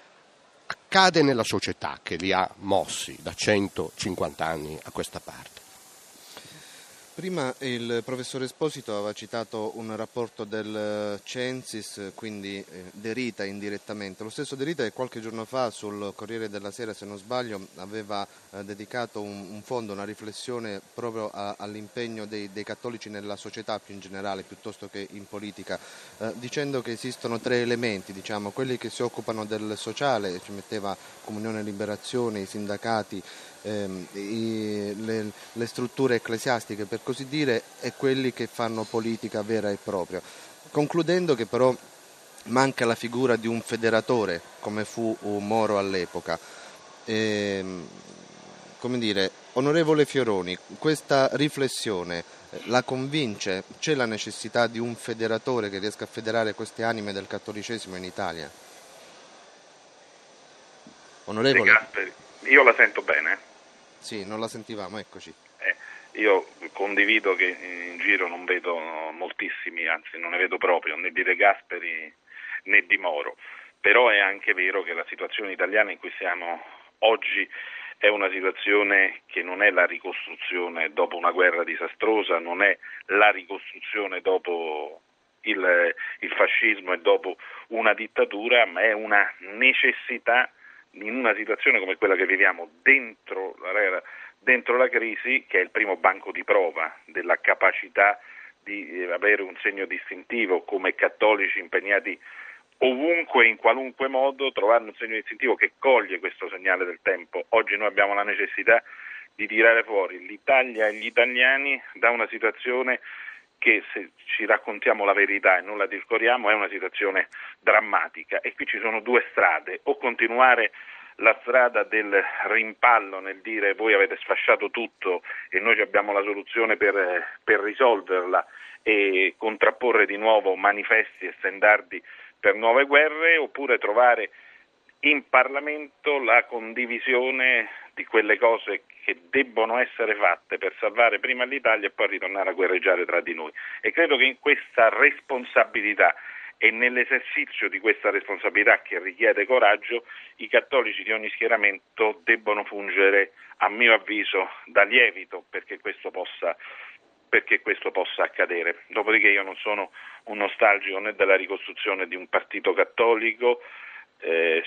accade nella società che li ha mossi da 150 anni a questa parte. Prima il professor Esposito aveva citato un rapporto del Censis, quindi De Rita indirettamente. Lo stesso De Rita che qualche giorno fa sul Corriere della Sera, se non sbaglio, aveva dedicato un fondo, una riflessione proprio all'impegno dei cattolici nella società più in generale, piuttosto che in politica, dicendo che esistono tre elementi, diciamo, quelli che si occupano del sociale, ci metteva Comunione e Liberazione, i sindacati, le strutture ecclesiastiche per così dire, e quelli che fanno politica vera e propria, concludendo che però manca la figura di un federatore come fu Moro all'epoca. Come dire, onorevole Fioroni, questa riflessione la convince? C'è la necessità di un federatore che riesca a federare queste anime del cattolicesimo in Italia? Onorevole. De Gasperi. Io la sento bene? Sì, non la sentivamo, eccoci. Io condivido che in giro non vedo moltissimi, anzi non ne vedo proprio, né di De Gasperi né di Moro. Però è anche vero che la situazione italiana in cui siamo oggi è una situazione che non è la ricostruzione dopo una guerra disastrosa, non è la ricostruzione dopo il fascismo e dopo una dittatura, ma è una necessità in una situazione come quella che viviamo dentro la crisi, che è il primo banco di prova della capacità di avere un segno distintivo come cattolici impegnati ovunque, in qualunque modo, trovare un segno distintivo che coglie questo segnale del tempo. Oggi noi abbiamo la necessità di tirare fuori l'Italia e gli italiani da una situazione che, se ci raccontiamo la verità e non la discoriamo, è una situazione drammatica, e qui ci sono due strade: o continuare la strada del rimpallo nel dire voi avete sfasciato tutto e noi abbiamo la soluzione per risolverla, e contrapporre di nuovo manifesti e stendardi per nuove guerre, oppure trovare in Parlamento la condivisione di quelle cose che debbono essere fatte per salvare prima l'Italia e poi ritornare a guerreggiare tra di noi. E credo che in questa responsabilità e nell'esercizio di questa responsabilità, che richiede coraggio, i cattolici di ogni schieramento debbono fungere, a mio avviso, da lievito perché questo possa accadere. Dopodiché io non sono un nostalgico né della ricostruzione di un partito cattolico,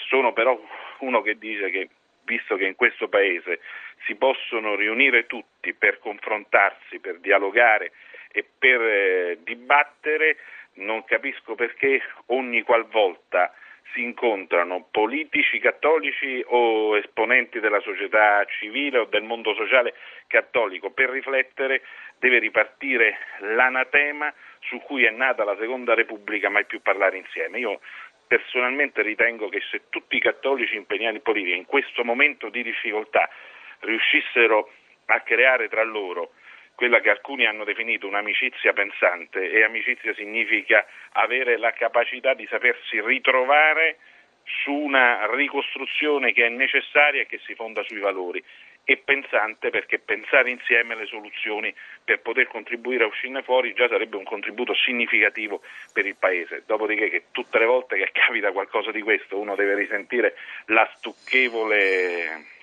sono però uno che dice che, visto che in questo Paese si possono riunire tutti per confrontarsi, per dialogare e per dibattere, non capisco perché ogni qualvolta si incontrano politici cattolici o esponenti della società civile o del mondo sociale cattolico per riflettere deve ripartire l'anatema su cui è nata la Seconda Repubblica, mai più parlare insieme. Io personalmente ritengo che se tutti i cattolici impegnati in politica in questo momento di difficoltà riuscissero a creare tra loro quella che alcuni hanno definito un'amicizia pensante, e amicizia significa avere la capacità di sapersi ritrovare su una ricostruzione che è necessaria e che si fonda sui valori, e pensante perché pensare insieme le soluzioni per poter contribuire a uscirne fuori già sarebbe un contributo significativo per il Paese. Dopodiché, che tutte le volte che capita qualcosa di questo uno deve risentire la stucchevole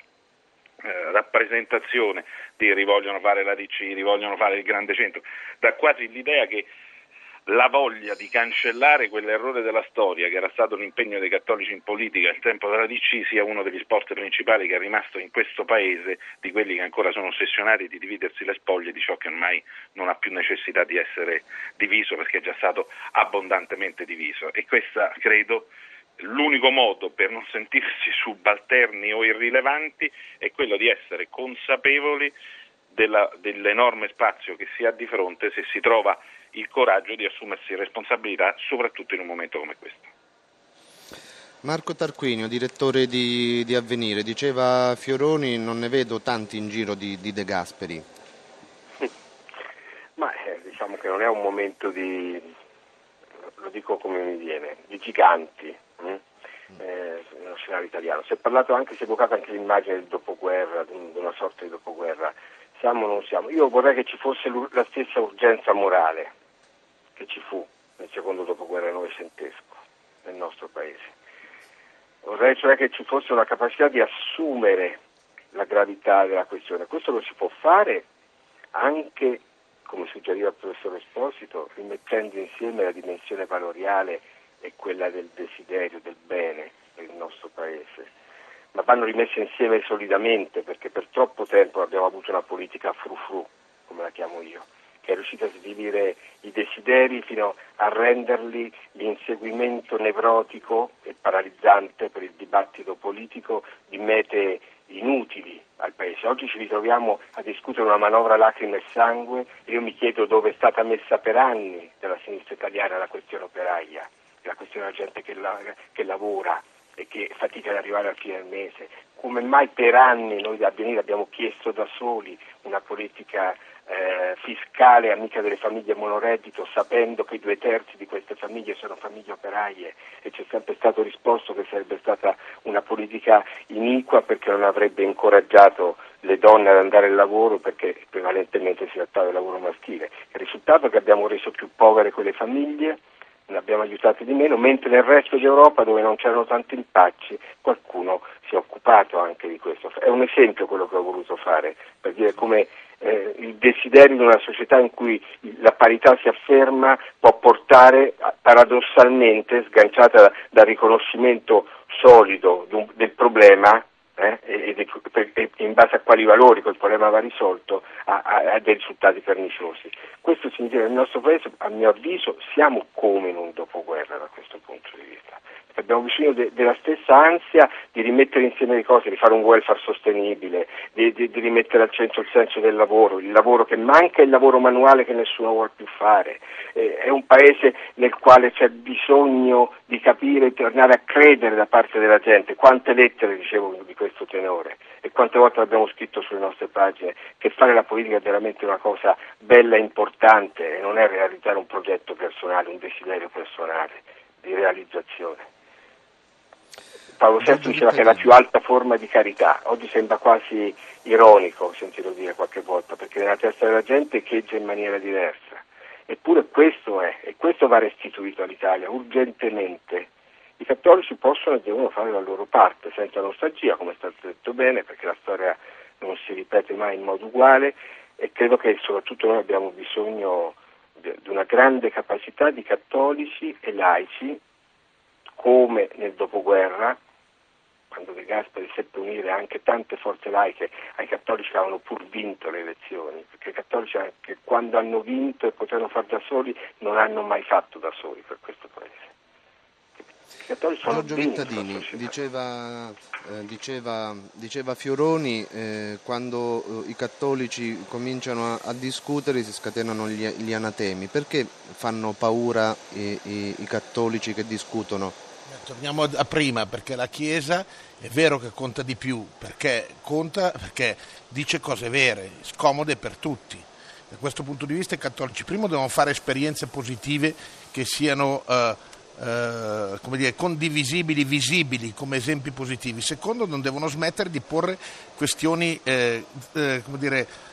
rappresentazione di rivogliono fare la DC, rivogliono fare il grande centro, dà quasi l'idea che la voglia di cancellare quell'errore della storia che era stato l'impegno dei cattolici in politica al tempo della DC sia uno degli sport principali che è rimasto in questo Paese, di quelli che ancora sono ossessionati di dividersi le spoglie di ciò che ormai non ha più necessità di essere diviso, perché è già stato abbondantemente diviso. E questa, credo, l'unico modo per non sentirsi subalterni o irrilevanti è quello di essere consapevoli dell'enorme spazio che si ha di fronte, se si trova il coraggio di assumersi responsabilità, soprattutto in un momento come questo. Marco Tarquinio, direttore di Avvenire, diceva Fioroni: non ne vedo tanti in giro di De Gasperi. Ma diciamo che non è un momento di, lo dico come mi viene, di giganti. Nello scenario italiano si è parlato anche, si è evocata anche l'immagine del dopoguerra, di una sorta di dopoguerra. Siamo o non siamo? Io vorrei che ci fosse la stessa urgenza morale che ci fu nel secondo dopoguerra novecentesco nel nostro Paese. Vorrei cioè che ci fosse una capacità di assumere la gravità della questione. Questo lo si può fare anche, come suggeriva il professor Esposito, rimettendo insieme la dimensione valoriale e quella del desiderio del bene del nostro Paese, ma vanno rimesse insieme solidamente, perché per troppo tempo abbiamo avuto una politica frufru, come la chiamo io, che è riuscita a svilire i desideri fino a renderli l'inseguimento nevrotico e paralizzante per il dibattito politico di mete inutili al Paese. Oggi ci ritroviamo a discutere una manovra lacrime e sangue, e io mi chiedo dove è stata messa per anni dalla sinistra italiana la questione operaia, la questione della gente che lavora e che fatica ad arrivare al fine del mese. Come mai per anni noi da Avvenire abbiamo chiesto da soli una politica fiscale amica delle famiglie monoreddito, sapendo che 2/3 di queste famiglie sono famiglie operaie, e c'è sempre stato risposto che sarebbe stata una politica iniqua perché non avrebbe incoraggiato le donne ad andare al lavoro, perché prevalentemente si trattava del lavoro maschile. Il risultato è che abbiamo reso più povere quelle famiglie, ne abbiamo aiutate di meno, mentre nel resto d'Europa, dove non c'erano tanti impacci, qualcuno si è occupato anche di questo. È un esempio quello che ho voluto fare, per dire come il desiderio di una società in cui la parità si afferma può portare, paradossalmente, sganciata dal riconoscimento solido del problema, e in base a quali valori quel problema va risolto, ha dei risultati perniciosi. Questo significa che nel nostro paese, a mio avviso, siamo come in un dopoguerra da questo punto di vista. Abbiamo bisogno della stessa ansia di rimettere insieme le cose, di fare un welfare sostenibile, di rimettere al centro il senso del lavoro, il lavoro che manca e il lavoro manuale che nessuno vuole più fare. È un paese nel quale c'è bisogno di capire e tornare a credere da parte della gente. Quante lettere ricevo di questo tenore, e quante volte abbiamo scritto sulle nostre pagine che fare la politica è veramente una cosa bella e importante, e non è realizzare un progetto personale, un desiderio personale di realizzazione. Paolo VI diceva che è la più alta forma di carità. Oggi sembra quasi ironico sentirlo dire qualche volta, perché nella testa della gente echeggia in maniera diversa. Eppure questo è, e questo va restituito all'Italia urgentemente. I cattolici possono e devono fare la loro parte, senza nostalgia, come è stato detto bene, perché la storia non si ripete mai in modo uguale, e credo che soprattutto noi abbiamo bisogno di una grande capacità di cattolici e laici, come nel dopoguerra, quando De Gasperi seppe unire anche tante forze laiche ai cattolici che avevano pur vinto le elezioni, perché i cattolici, anche quando hanno vinto e poterono far da soli, non hanno mai fatto da soli per questo paese. Giorgio Vittadini, diceva Fioroni, quando i cattolici cominciano a discutere si scatenano gli anatemi. Perché fanno paura i cattolici che discutono? Torniamo a prima, perché la Chiesa è vero che conta di più, perché conta, perché dice cose vere, scomode per tutti. Da questo punto di vista i cattolici prima devono fare esperienze positive che siano condivisibili, visibili come esempi positivi. Secondo, non devono smettere di porre questioni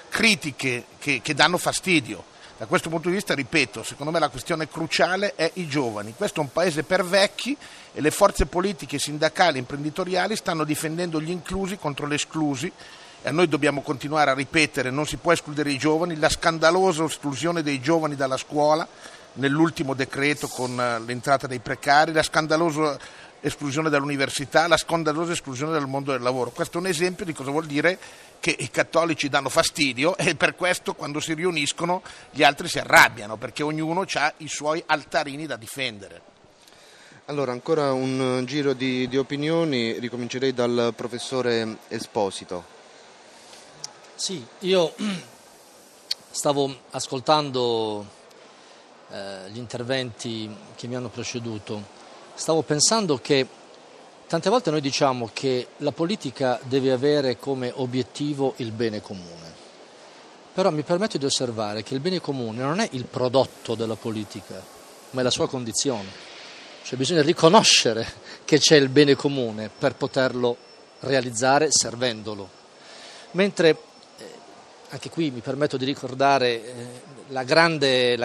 critiche che danno fastidio. Da questo punto di vista, ripeto, secondo me la questione cruciale è i giovani. Questo è un paese per vecchi, e le forze politiche, sindacali, imprenditoriali stanno difendendo gli inclusi contro gli esclusi, e noi dobbiamo continuare a ripetere: non si può escludere i giovani. La scandalosa esclusione dei giovani dalla scuola nell'ultimo decreto con l'entrata dei precari, la scandalosa esclusione dall'università, la scandalosa esclusione dal mondo del lavoro. Questo è un esempio di cosa vuol dire che i cattolici danno fastidio, e per questo quando si riuniscono gli altri si arrabbiano, perché ognuno ha i suoi altarini da difendere. Allora, ancora un giro di opinioni, ricomincerei dal professore Esposito. Sì, io stavo ascoltando gli interventi che mi hanno preceduto, stavo pensando che tante volte noi diciamo che la politica deve avere come obiettivo il bene comune, però mi permetto di osservare che il bene comune non è il prodotto della politica, ma è la sua condizione, cioè bisogna riconoscere che c'è il bene comune per poterlo realizzare servendolo, mentre anche qui mi permetto di ricordare la grande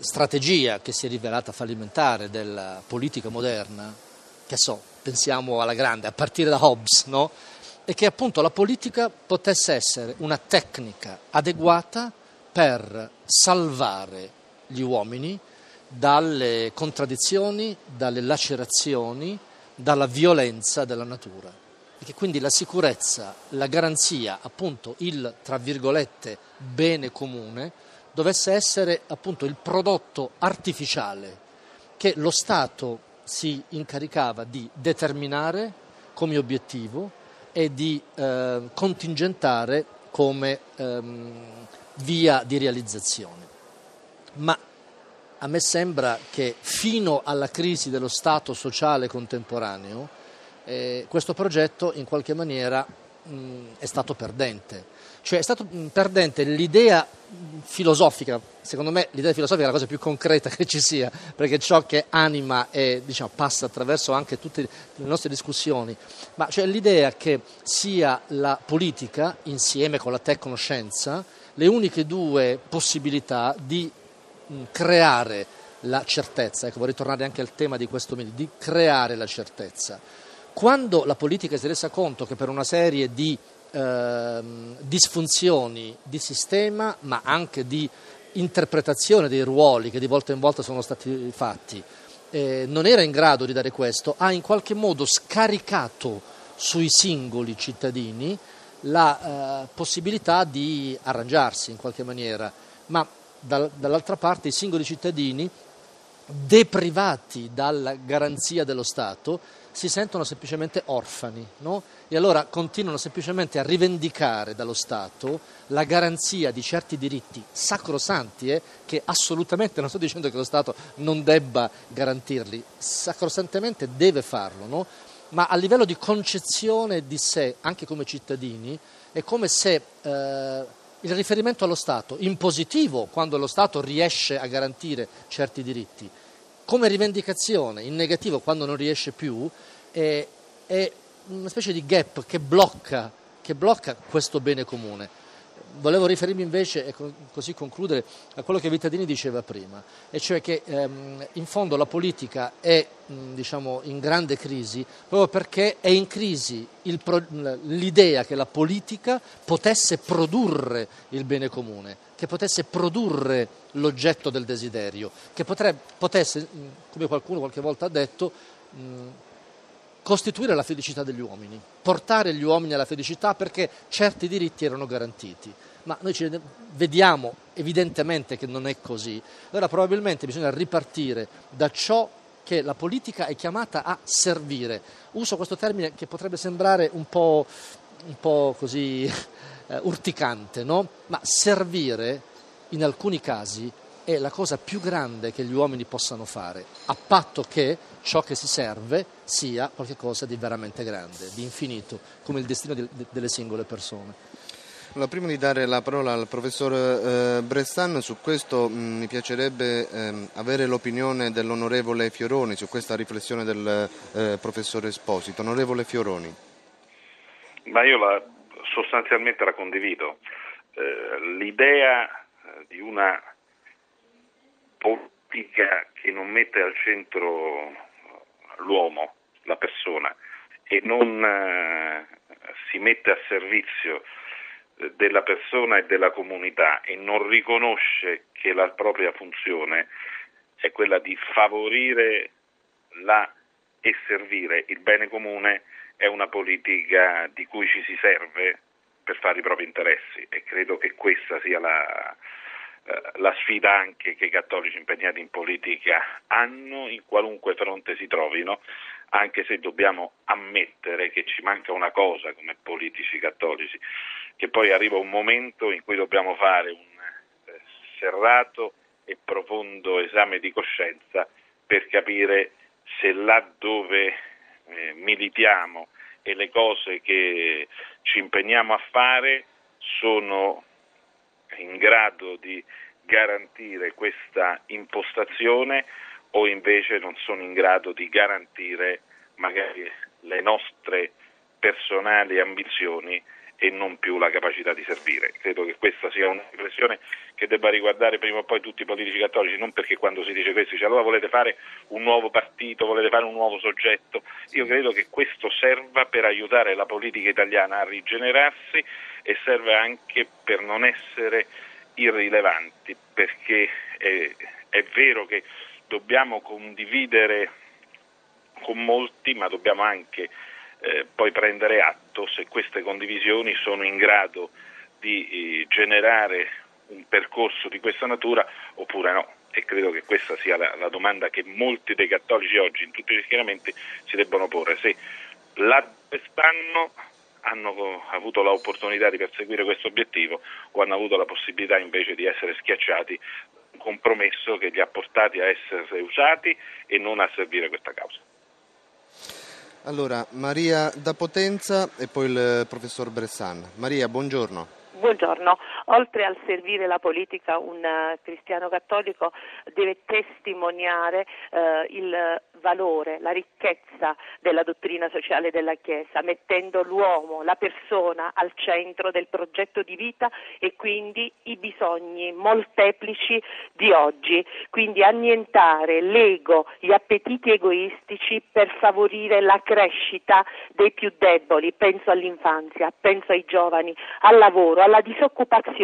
strategia che si è rivelata fallimentare della politica moderna, che pensiamo alla grande, a partire da Hobbes, no? E che appunto la politica potesse essere una tecnica adeguata per salvare gli uomini dalle contraddizioni, dalle lacerazioni, dalla violenza della natura. E che quindi la sicurezza, la garanzia, appunto il, tra virgolette, bene comune, dovesse essere appunto il prodotto artificiale che lo Stato si incaricava di determinare come obiettivo e di contingentare come via di realizzazione. Ma a me sembra che fino alla crisi dello Stato sociale contemporaneo questo progetto in qualche maniera è stato perdente. Cioè è stato perdente l'idea filosofica, secondo me l'idea filosofica è la cosa più concreta che ci sia, perché ciò che anima e diciamo, passa attraverso anche tutte le nostre discussioni, ma cioè l'idea che sia la politica insieme con la tecnoscienza le uniche due possibilità di creare la certezza. Ecco, vorrei tornare anche al tema di questo mese, di creare la certezza. Quando la politica si è resa conto che per una serie di disfunzioni di sistema, ma anche di interpretazione dei ruoli che di volta in volta sono stati fatti, non era in grado di dare questo, ha in qualche modo scaricato sui singoli cittadini la possibilità di arrangiarsi in qualche maniera, ma dall'altra parte i singoli cittadini, deprivati dalla garanzia dello Stato, si sentono semplicemente orfani, no? E allora continuano semplicemente a rivendicare dallo Stato la garanzia di certi diritti sacrosanti, che assolutamente non sto dicendo che lo Stato non debba garantirli, sacrosantemente deve farlo, no? Ma a livello di concezione di sé, anche come cittadini, è come se il riferimento allo Stato, in positivo, quando lo Stato riesce a garantire certi diritti, come rivendicazione, in negativo, quando non riesce più, è una specie di gap che blocca questo bene comune. Volevo riferirmi invece, e così concludere, a quello che Vittadini diceva prima, e cioè che in fondo la politica è diciamo, in grande crisi proprio perché è in crisi l'idea che la politica potesse produrre il bene comune, che potesse produrre l'oggetto del desiderio, che potesse, come qualcuno qualche volta ha detto, costituire la felicità degli uomini, portare gli uomini alla felicità perché certi diritti erano garantiti. Ma noi ci vediamo evidentemente che non è così. Allora probabilmente bisogna ripartire da ciò che la politica è chiamata a servire. Uso questo termine che potrebbe sembrare un po' così urticante, no? Ma servire in alcuni casi è la cosa più grande che gli uomini possano fare, a patto che ciò che si serve sia qualcosa di veramente grande, di infinito, come il destino delle singole persone. Allora, prima di dare la parola al professor Bressan, su questo mi piacerebbe avere l'opinione dell'onorevole Fioroni, su questa riflessione del professor Esposito. Onorevole Fioroni. Ma io sostanzialmente la condivido. L'idea di una politica che non mette al centro l'uomo, la persona, e non si mette a servizio della persona e della comunità e non riconosce che la propria funzione è quella di favorire e servire il bene comune, è una politica di cui ci si serve per fare i propri interessi, e credo che questa sia la sfida anche che i cattolici impegnati in politica hanno, in qualunque fronte si trovino, anche se dobbiamo ammettere che ci manca una cosa come politici cattolici, che poi arriva un momento in cui dobbiamo fare un serrato e profondo esame di coscienza per capire se laddove militiamo e le cose che ci impegniamo a fare sono in grado di garantire questa impostazione o invece non sono in grado di garantire magari le nostre personali ambizioni e non più la capacità di servire. Credo che questa sia una riflessione che debba riguardare prima o poi tutti i politici cattolici, non perché quando si dice questo, allora volete fare un nuovo partito, volete fare un nuovo soggetto. Io credo che questo serva per aiutare la politica italiana a rigenerarsi e serve anche per non essere irrilevanti, perché è vero che dobbiamo condividere con molti, ma dobbiamo anche poi prendere atto se queste condivisioni sono in grado di generare un percorso di questa natura oppure no, e credo che questa sia la domanda che molti dei cattolici oggi in tutti gli schieramenti si debbono porre, se laddove stanno hanno avuto l'opportunità di perseguire questo obiettivo o hanno avuto la possibilità invece di essere schiacciati da un compromesso che li ha portati a essere usati e non a servire questa causa. Allora, Maria da Potenza e poi il professor Bressan. Maria, buongiorno. Buongiorno. Oltre al servire la politica, un cristiano cattolico deve testimoniare il valore, la ricchezza della dottrina sociale della Chiesa, mettendo l'uomo, la persona al centro del progetto di vita e quindi i bisogni molteplici di oggi. Quindi annientare l'ego, gli appetiti egoistici per favorire la crescita dei più deboli. Penso all'infanzia, penso ai giovani, al lavoro, alla disoccupazione,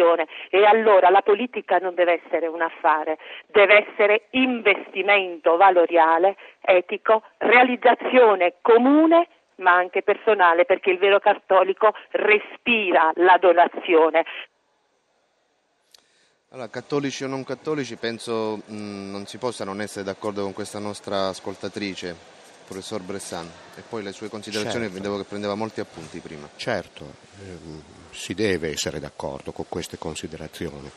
e allora la politica non deve essere un affare, deve essere investimento valoriale, etico, realizzazione comune ma anche personale, perché il vero cattolico respira la donazione. Allora, cattolici o non cattolici, penso non si possa non essere d'accordo con questa nostra ascoltatrice, professor Bressan, e poi le sue considerazioni. Certo. Vedevo che prendeva molti appunti prima. Certo, si deve essere d'accordo con queste considerazioni.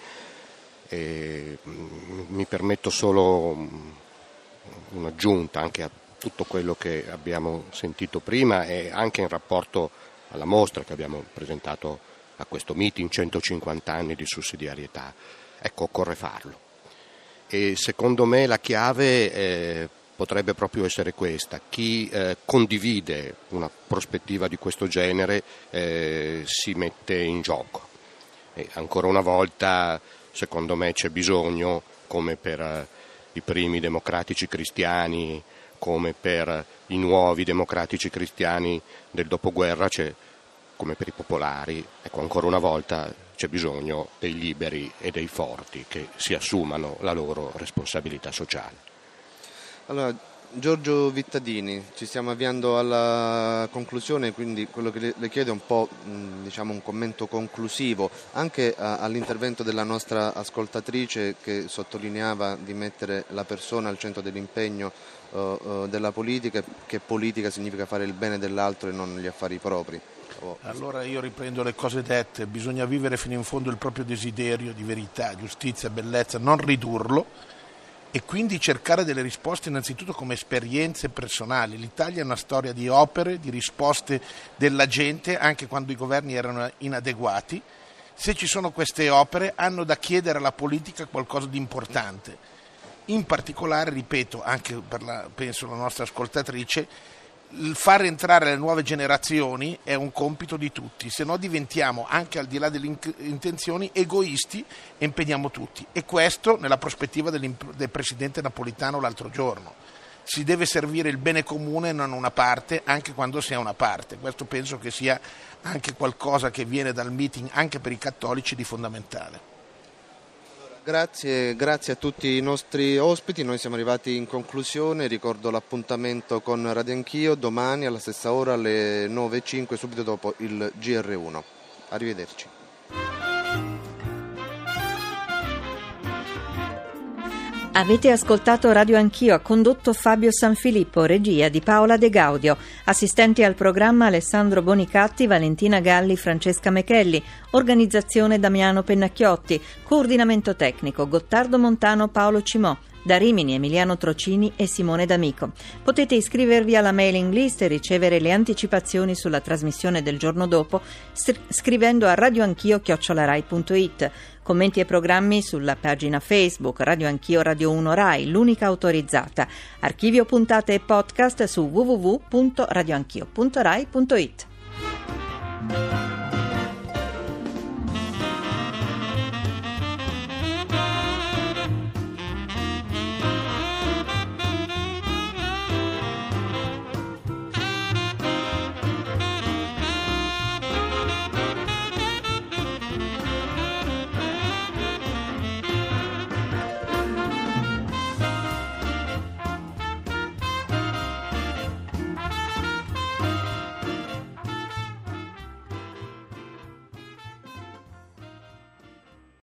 Mi permetto solo un'aggiunta anche a tutto quello che abbiamo sentito prima e anche in rapporto alla mostra che abbiamo presentato a questo meeting, 150 anni di sussidiarietà. Ecco, occorre farlo. E secondo me la chiave potrebbe proprio essere questa: chi condivide una prospettiva di questo genere si mette in gioco. E ancora una volta, secondo me, c'è bisogno, come per i primi democratici cristiani, come per i nuovi democratici cristiani del dopoguerra, come per i popolari, ecco, ancora una volta c'è bisogno dei liberi e dei forti che si assumano la loro responsabilità sociale. Allora, Giorgio Vittadini, ci stiamo avviando alla conclusione, quindi quello che le chiedo è un po', diciamo, un commento conclusivo anche all'intervento della nostra ascoltatrice, che sottolineava di mettere la persona al centro dell'impegno della politica, che politica significa fare il bene dell'altro e non gli affari propri. Allora io riprendo le cose dette: bisogna vivere fino in fondo il proprio desiderio di verità, giustizia, bellezza, non ridurlo. E quindi cercare delle risposte innanzitutto come esperienze personali. L'Italia è una storia di opere, di risposte della gente, anche quando i governi erano inadeguati. Se ci sono queste opere, hanno da chiedere alla politica qualcosa di importante. In particolare, ripeto, anche per penso la nostra ascoltatrice, il far entrare le nuove generazioni è un compito di tutti, se no diventiamo, anche al di là delle intenzioni, egoisti e impediamo tutti. E questo nella prospettiva del presidente Napolitano l'altro giorno. Si deve servire il bene comune, non una parte, anche quando si è una parte. Questo penso che sia anche qualcosa che viene dal meeting, anche per i cattolici, di fondamentale. Grazie a tutti i nostri ospiti, noi siamo arrivati in conclusione, ricordo l'appuntamento con Radio Anch'io domani alla stessa ora alle 9:05 subito dopo il GR1. Arrivederci. Avete ascoltato Radio Anch'io, ha condotto Fabio Sanfilippo, regia di Paola De Gaudio, assistenti al programma Alessandro Bonicatti, Valentina Galli, Francesca Mechelli, organizzazione Damiano Pennacchiotti, coordinamento tecnico Gottardo Montano, Paolo Cimò, da Rimini Emiliano Trocini e Simone D'Amico. Potete iscrivervi alla mailing list e ricevere le anticipazioni sulla trasmissione del giorno dopo scrivendo a radioanchio@rai.it. Commenti e programmi sulla pagina Facebook Radio Anch'io Radio 1 Rai, l'unica autorizzata. Archivio puntate e podcast su www.radioanchio.rai.it.